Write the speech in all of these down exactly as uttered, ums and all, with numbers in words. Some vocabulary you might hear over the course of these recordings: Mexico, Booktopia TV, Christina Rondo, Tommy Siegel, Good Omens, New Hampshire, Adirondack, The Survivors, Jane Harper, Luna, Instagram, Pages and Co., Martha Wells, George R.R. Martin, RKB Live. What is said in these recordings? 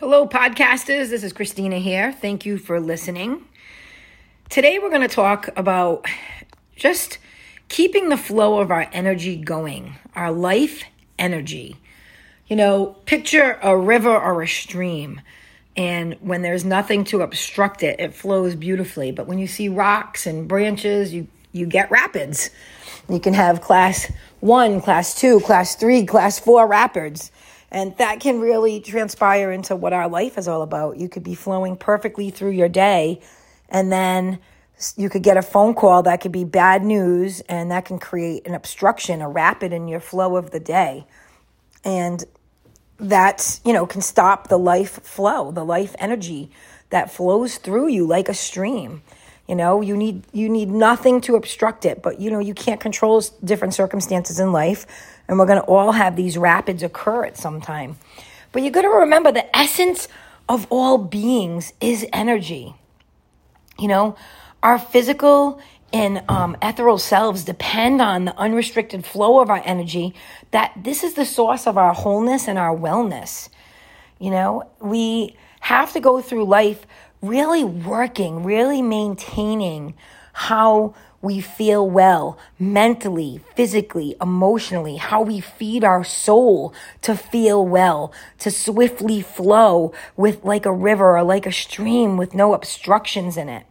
Hello, podcasters. This is Christina here. Thank you for listening. Today, we're going to talk about just keeping the flow of our energy going, our life energy. You know, picture a river or a stream, and when there's nothing to obstruct it, it flows beautifully. But when you see rocks and branches, you, you get rapids. You can have class one, class two, class three, class four rapids. And that can really transpire into what our life is all about. You could be flowing perfectly through your day, and then you could get a phone call that could be bad news, and that can create an obstruction, a rapid in your flow of the day. And that, you know, can stop the life flow, the life energy that flows through you like a stream. You know, you need you need nothing to obstruct it, but, you know, you can't control different circumstances in life, and we're going to all have these rapids occur at some time. But you got to remember, the essence of all beings is energy. You know, our physical and um, ethereal selves depend on the unrestricted flow of our energy. That this is the source of our wholeness and our wellness. You know, we have to go through life really working, really maintaining how we feel well mentally, physically, emotionally, how we feed our soul to feel well, to swiftly flow with like a river or like a stream with no obstructions in it.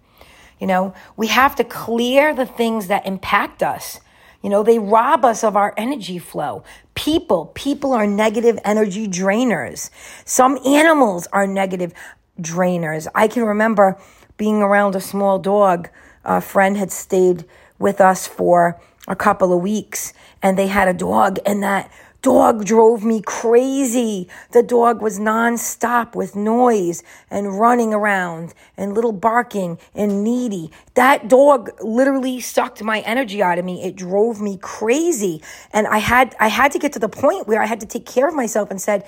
You know, we have to clear the things that impact us. You know, they rob us of our energy flow. People, people are negative energy drainers. Some animals are negative drainers. I can remember being around a small dog. A friend had stayed with us for a couple of weeks, and they had a dog, and that dog drove me crazy. The dog was nonstop with noise and running around and little barking and needy. That dog literally sucked my energy out of me. It drove me crazy. And I had, I had to get to the point where I had to take care of myself and said,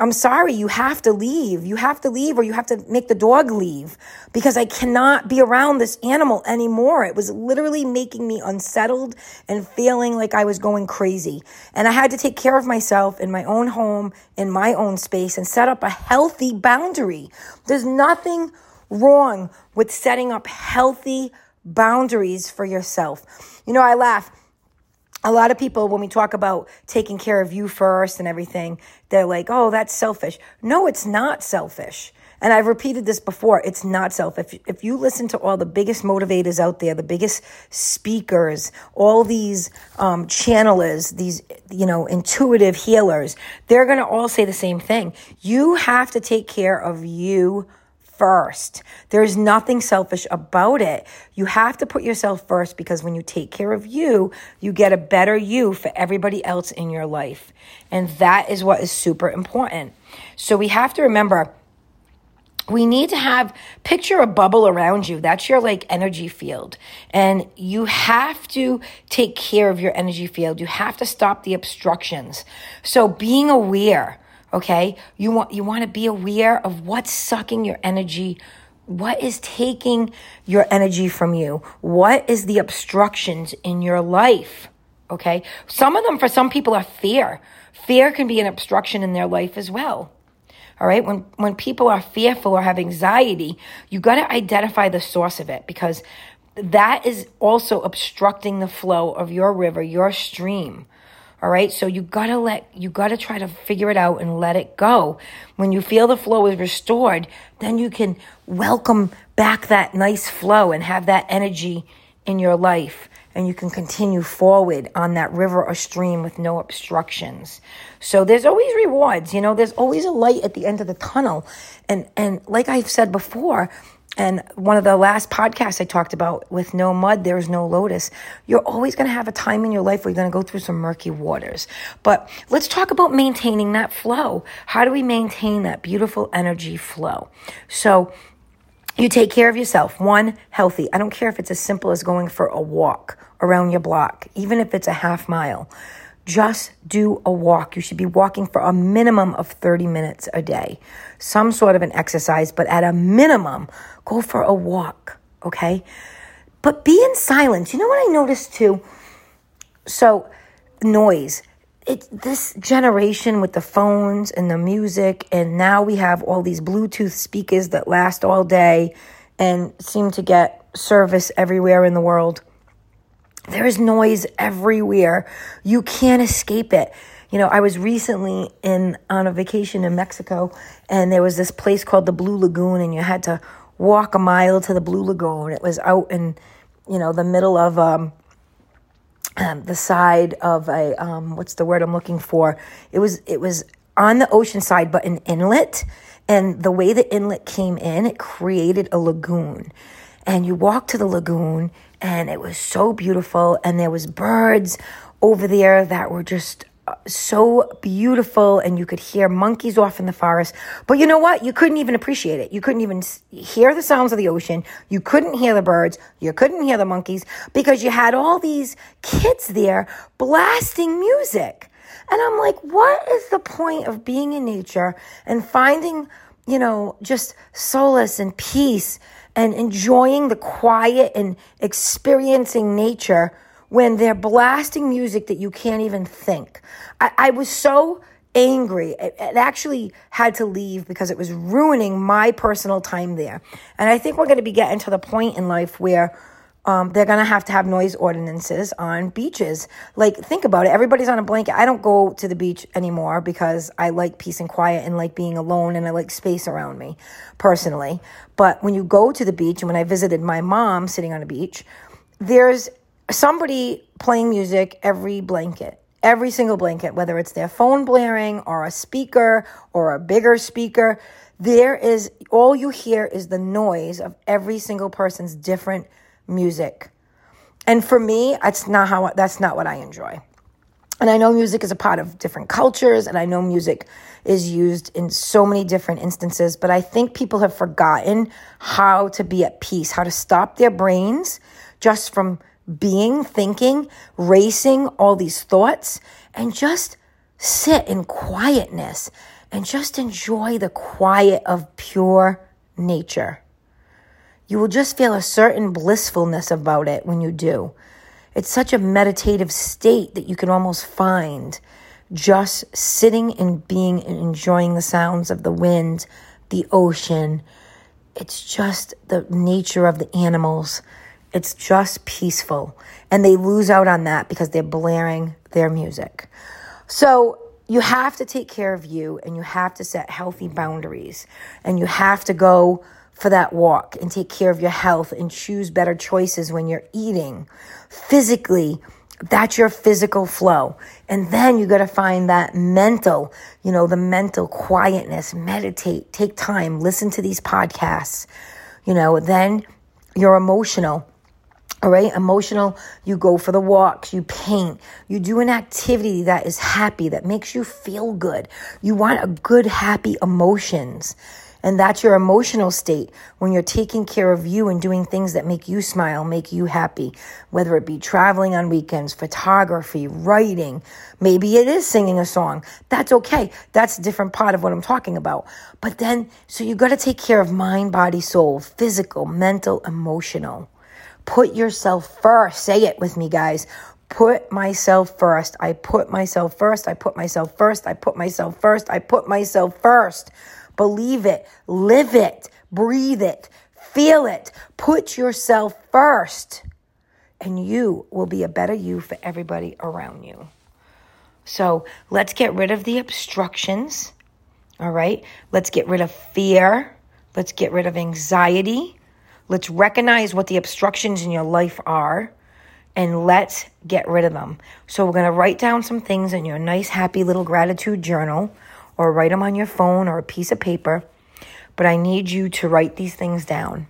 I'm sorry, you have to leave. You have to leave, or you have to make the dog leave, because I cannot be around this animal anymore. It was literally making me unsettled and feeling like I was going crazy. And I had to take care of myself in my own home, in my own space, and set up a healthy boundary. There's nothing wrong with setting up healthy boundaries for yourself. You know, I laugh. A lot of people, when we talk about taking care of you first and everything, they're like, oh, that's selfish. No, it's not selfish. And I've repeated this before. It's not selfish. If, if you listen to all the biggest motivators out there, the biggest speakers, all these um, channelers, these, you know, intuitive healers, they're going to all say the same thing. You have to take care of you first. There's nothing selfish about it. You have to put yourself first, because when you take care of you, you get a better you for everybody else in your life. And that is what is super important. So we have to remember, we need to have, picture a bubble around you. That's your like energy field. And you have to take care of your energy field. You have to stop the obstructions. So being aware. Okay, you want you want to be aware of what's sucking your energy, what is taking your energy from you, what is the obstructions in your life, okay? Some of them, for some people, are fear. Fear can be an obstruction in their life as well, all right? When, when people are fearful or have anxiety, you got to identify the source of it, because that is also obstructing the flow of your river, your stream. All right, so you gotta let, you gotta try to figure it out and let it go. When you feel the flow is restored, then you can welcome back that nice flow and have that energy in your life, and you can continue forward on that river or stream with no obstructions. So there's always rewards, you know, there's always a light at the end of the tunnel. And, and like I've said before, and one of the last podcasts I talked about, with no mud, there is no lotus. You're always going to have a time in your life where you're going to go through some murky waters. But let's talk about maintaining that flow. How do we maintain that beautiful energy flow? So you take care of yourself. One, healthy. I don't care if it's as simple as going for a walk around your block, even if it's a half mile. Just do a walk. You should be walking for a minimum of thirty minutes a day. Some sort of an exercise, but at a minimum, go for a walk, okay? But be in silence. You know what I noticed too? So, noise. it, this generation with the phones and the music, and now we have all these Bluetooth speakers that last all day and seem to get service everywhere in the world. There is noise everywhere. You can't escape it. You know, I was recently in on a vacation in Mexico, and there was this place called the Blue Lagoon, and you had to walk a mile to the Blue Lagoon. It was out in, you know, the middle of um, um, the side of a, um, what's the word I'm looking for? It was it was on the ocean side, but an inlet. And the way the inlet came in, it created a lagoon. And you walked to the lagoon, and it was so beautiful. And there was birds over there that were just so beautiful, and you could hear monkeys off in the forest. But you know what? You couldn't even appreciate it. You couldn't even hear the sounds of the ocean. You couldn't hear the birds. You couldn't hear the monkeys, because you had all these kids there blasting music. And I'm like, what is the point of being in nature and finding, you know, just solace and peace and enjoying the quiet and experiencing nature when they're blasting music that you can't even think? I, I was so angry. It, it actually had to leave because it was ruining my personal time there. And I think we're going to be getting to the point in life where um, they're going to have to have noise ordinances on beaches. Like, think about it. Everybody's on a blanket. I don't go to the beach anymore because I like peace and quiet and like being alone, and I like space around me personally. But when you go to the beach, and when I visited my mom sitting on a beach, there's somebody playing music every blanket, every single blanket, whether it's their phone blaring or a speaker or a bigger speaker. There is, all you hear is the noise of every single person's different music. And for me, that's not how, that's not what I enjoy. And I know music is a part of different cultures, and I know music is used in so many different instances, but I think people have forgotten how to be at peace, how to stop their brains just from being, thinking, racing, all these thoughts, and just sit in quietness and just enjoy the quiet of pure nature. You will just feel a certain blissfulness about it when you do. It's such a meditative state that you can almost find just sitting and being and enjoying the sounds of the wind, the ocean. It's just the nature of the animals. It's just peaceful, and they lose out on that because they're blaring their music. So you have to take care of you, and you have to set healthy boundaries, and you have to go for that walk and take care of your health and choose better choices when you're eating. Physically, that's your physical flow. And then you got to find that mental, you know, the mental quietness, meditate, take time, listen to these podcasts, you know, then you're emotional. All right, emotional, you go for the walks, you paint, you do an activity that is happy, that makes you feel good. You want a good, happy emotions. And that's your emotional state when you're taking care of you and doing things that make you smile, make you happy, whether it be traveling on weekends, photography, writing. Maybe it is singing a song. That's okay. That's a different part of what I'm talking about. But then, so you got to take care of mind, body, soul, physical, mental, emotional. Put yourself first. Say it with me, guys. Put myself first. I put myself first. I put myself first. I put myself first. I put myself first. Believe it, live it, breathe it, feel it. Put yourself first, and you will be a better you for everybody around you. So let's get rid of the obstructions, all right? Let's get rid of fear. Let's get rid of anxiety. Let's recognize what the obstructions in your life are, and let's get rid of them. So we're going to write down some things in your nice, happy little gratitude journal, or write them on your phone or a piece of paper. But I need you to write these things down.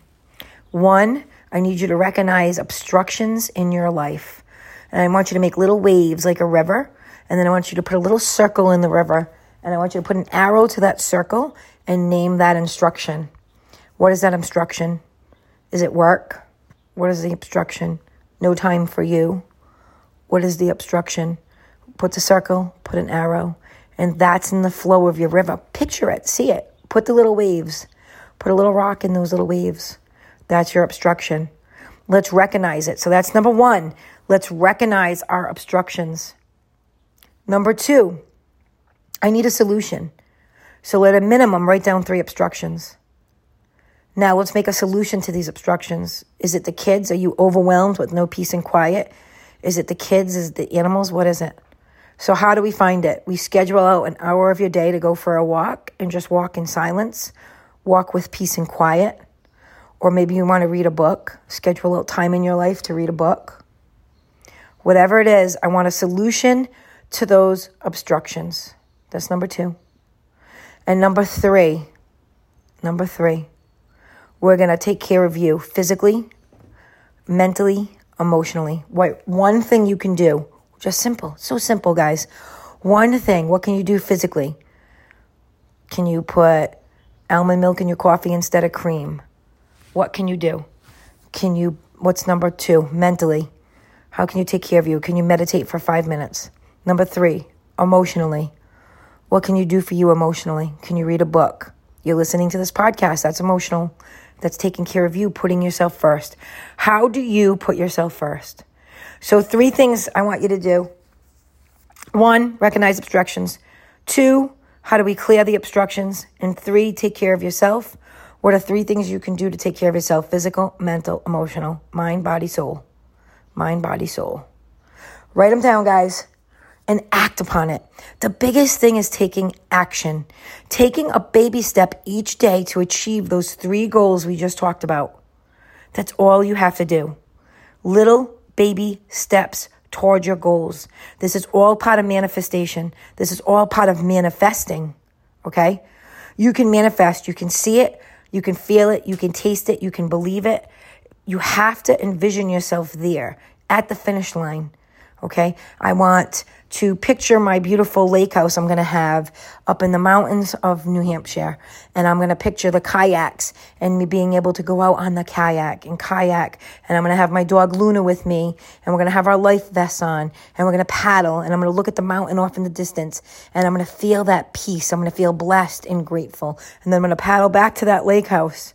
One, I need you to recognize obstructions in your life. And I want you to make little waves like a river. And then I want you to put a little circle in the river. And I want you to put an arrow to that circle and name that obstruction. What is that obstruction? Is it work? What is the obstruction? No time for you. What is the obstruction? Put the circle, put an arrow. And that's in the flow of your river. Picture it. See it. Put the little waves. Put a little rock in those little waves. That's your obstruction. Let's recognize it. So that's number one. Let's recognize our obstructions. Number two, I need a solution. So at a minimum, write down three obstructions. Now let's make a solution to these obstructions. Is it the kids? Are you overwhelmed with no peace and quiet? Is it the kids? Is it the animals? What is it? So how do we find it? We schedule out an hour of your day to go for a walk and just walk in silence, walk with peace and quiet. Or maybe you want to read a book, schedule out time in your life to read a book. Whatever it is, I want a solution to those obstructions. That's number two. And number three, number three, we're going to take care of you physically, mentally, emotionally. What one thing you can do, just simple, so simple, guys. One thing, what can you do physically? Can you put almond milk in your coffee instead of cream? What can you do? Can you, what's number two, mentally? How can you take care of you? Can you meditate for five minutes? Number three, emotionally. What can you do for you emotionally? Can you read a book? You're listening to this podcast. That's emotional. That's taking care of you, putting yourself first. How do you put yourself first? So three things I want you to do. One, recognize obstructions. Two, how do we clear the obstructions? And three, take care of yourself. What are three things you can do to take care of yourself? Physical, mental, emotional, mind, body, soul. Mind, body, soul. Write them down, guys, and act upon it. The biggest thing is taking action. Taking a baby step each day to achieve those three goals we just talked about. That's all you have to do. Little baby steps toward your goals. This is all part of manifestation. This is all part of manifesting, okay? You can manifest. You can see it. You can feel it. You can taste it. You can believe it. You have to envision yourself there at the finish line. Okay, I want to picture my beautiful lake house I'm going to have up in the mountains of New Hampshire. And I'm going to picture the kayaks and me being able to go out on the kayak and kayak. And I'm going to have my dog Luna with me. And we're going to have our life vests on. And we're going to paddle. And I'm going to look at the mountain off in the distance. And I'm going to feel that peace. I'm going to feel blessed and grateful. And then I'm going to paddle back to that lake house.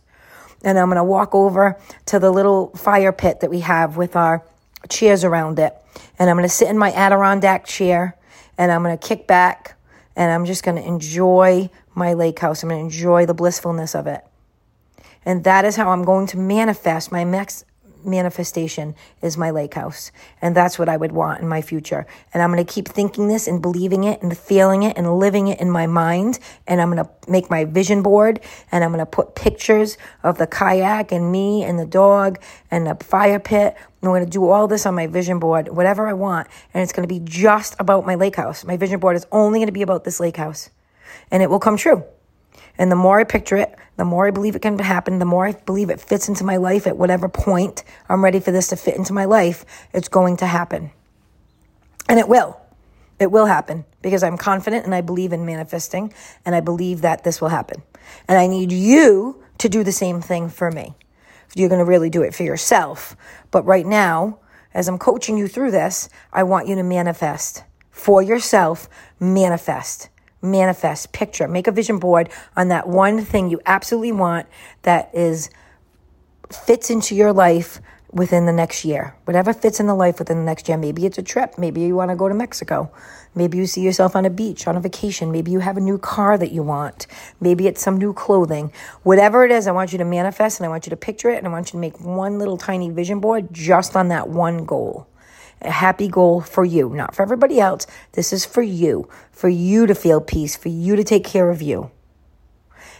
And I'm going to walk over to the little fire pit that we have with our chairs around it. And I'm going to sit in my Adirondack chair and I'm going to kick back and I'm just going to enjoy my lake house. I'm going to enjoy the blissfulness of it. And that is how I'm going to manifest. My next manifestation is my lake house. And that's what I would want in my future. And I'm going to keep thinking this and believing it and feeling it and living it in my mind. And I'm going to make my vision board and I'm going to put pictures of the kayak and me and the dog and the fire pit. I'm going to do all this on my vision board, whatever I want. And it's going to be just about my lake house. My vision board is only going to be about this lake house. And it will come true. And the more I picture it, the more I believe it can happen, the more I believe it fits into my life at whatever point I'm ready for this to fit into my life, it's going to happen. And it will. It will happen because I'm confident and I believe in manifesting and I believe that this will happen. And I need you to do the same thing for me. You're going to really do it for yourself. But right now, as I'm coaching you through this, I want you to manifest for yourself, manifest. Manifest, picture, make a vision board on that one thing you absolutely want that is fits into your life within the next year. Whatever fits in the life within the next year. Maybe it's a trip. Maybe you want to go to Mexico. Maybe you see yourself on a beach, on a vacation. Maybe you have a new car that you want. Maybe it's some new clothing. Whatever it is, I want you to manifest and I want you to picture it and I want you to make one little tiny vision board just on that one goal. A happy goal for you, not for everybody else. This is for you, for you to feel peace, for you to take care of you.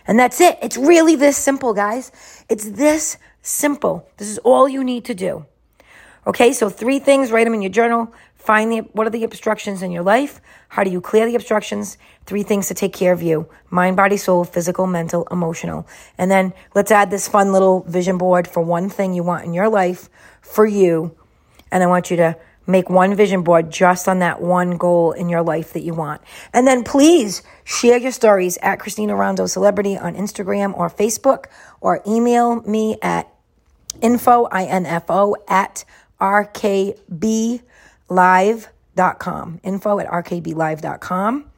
And that's it. It's really this simple, guys. It's this simple. This is all you need to do. Okay, so three things, write them in your journal. Find the, what are the obstructions in your life? How do you clear the obstructions? Three things to take care of you. Mind, body, soul, physical, mental, emotional. And then let's add this fun little vision board for one thing you want in your life for you. And I want you to make one vision board just on that one goal in your life that you want. And then please share your stories at Christina Rondo Celebrity on Instagram or Facebook, or email me at info, I N F O, at r k b live dot com. Info at r k b live dot com.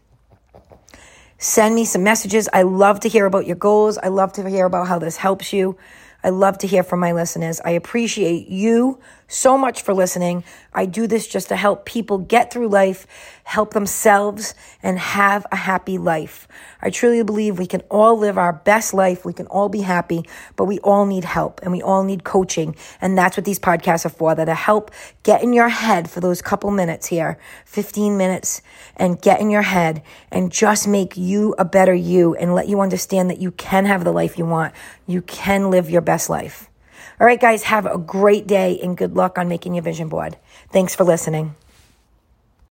Send me some messages. I love to hear about your goals. I love to hear about how this helps you. I love to hear from my listeners. I appreciate you so much for listening. I do this just to help people get through life, help themselves, and have a happy life. I truly believe we can all live our best life. We can all be happy, but we all need help and we all need coaching. And that's what these podcasts are for. They're to help get in your head for those couple minutes here, fifteen minutes, and get in your head and just make you a better you and let you understand that you can have the life you want. You can live your best life. All right, guys, have a great day and good luck on making your vision board. Thanks for listening.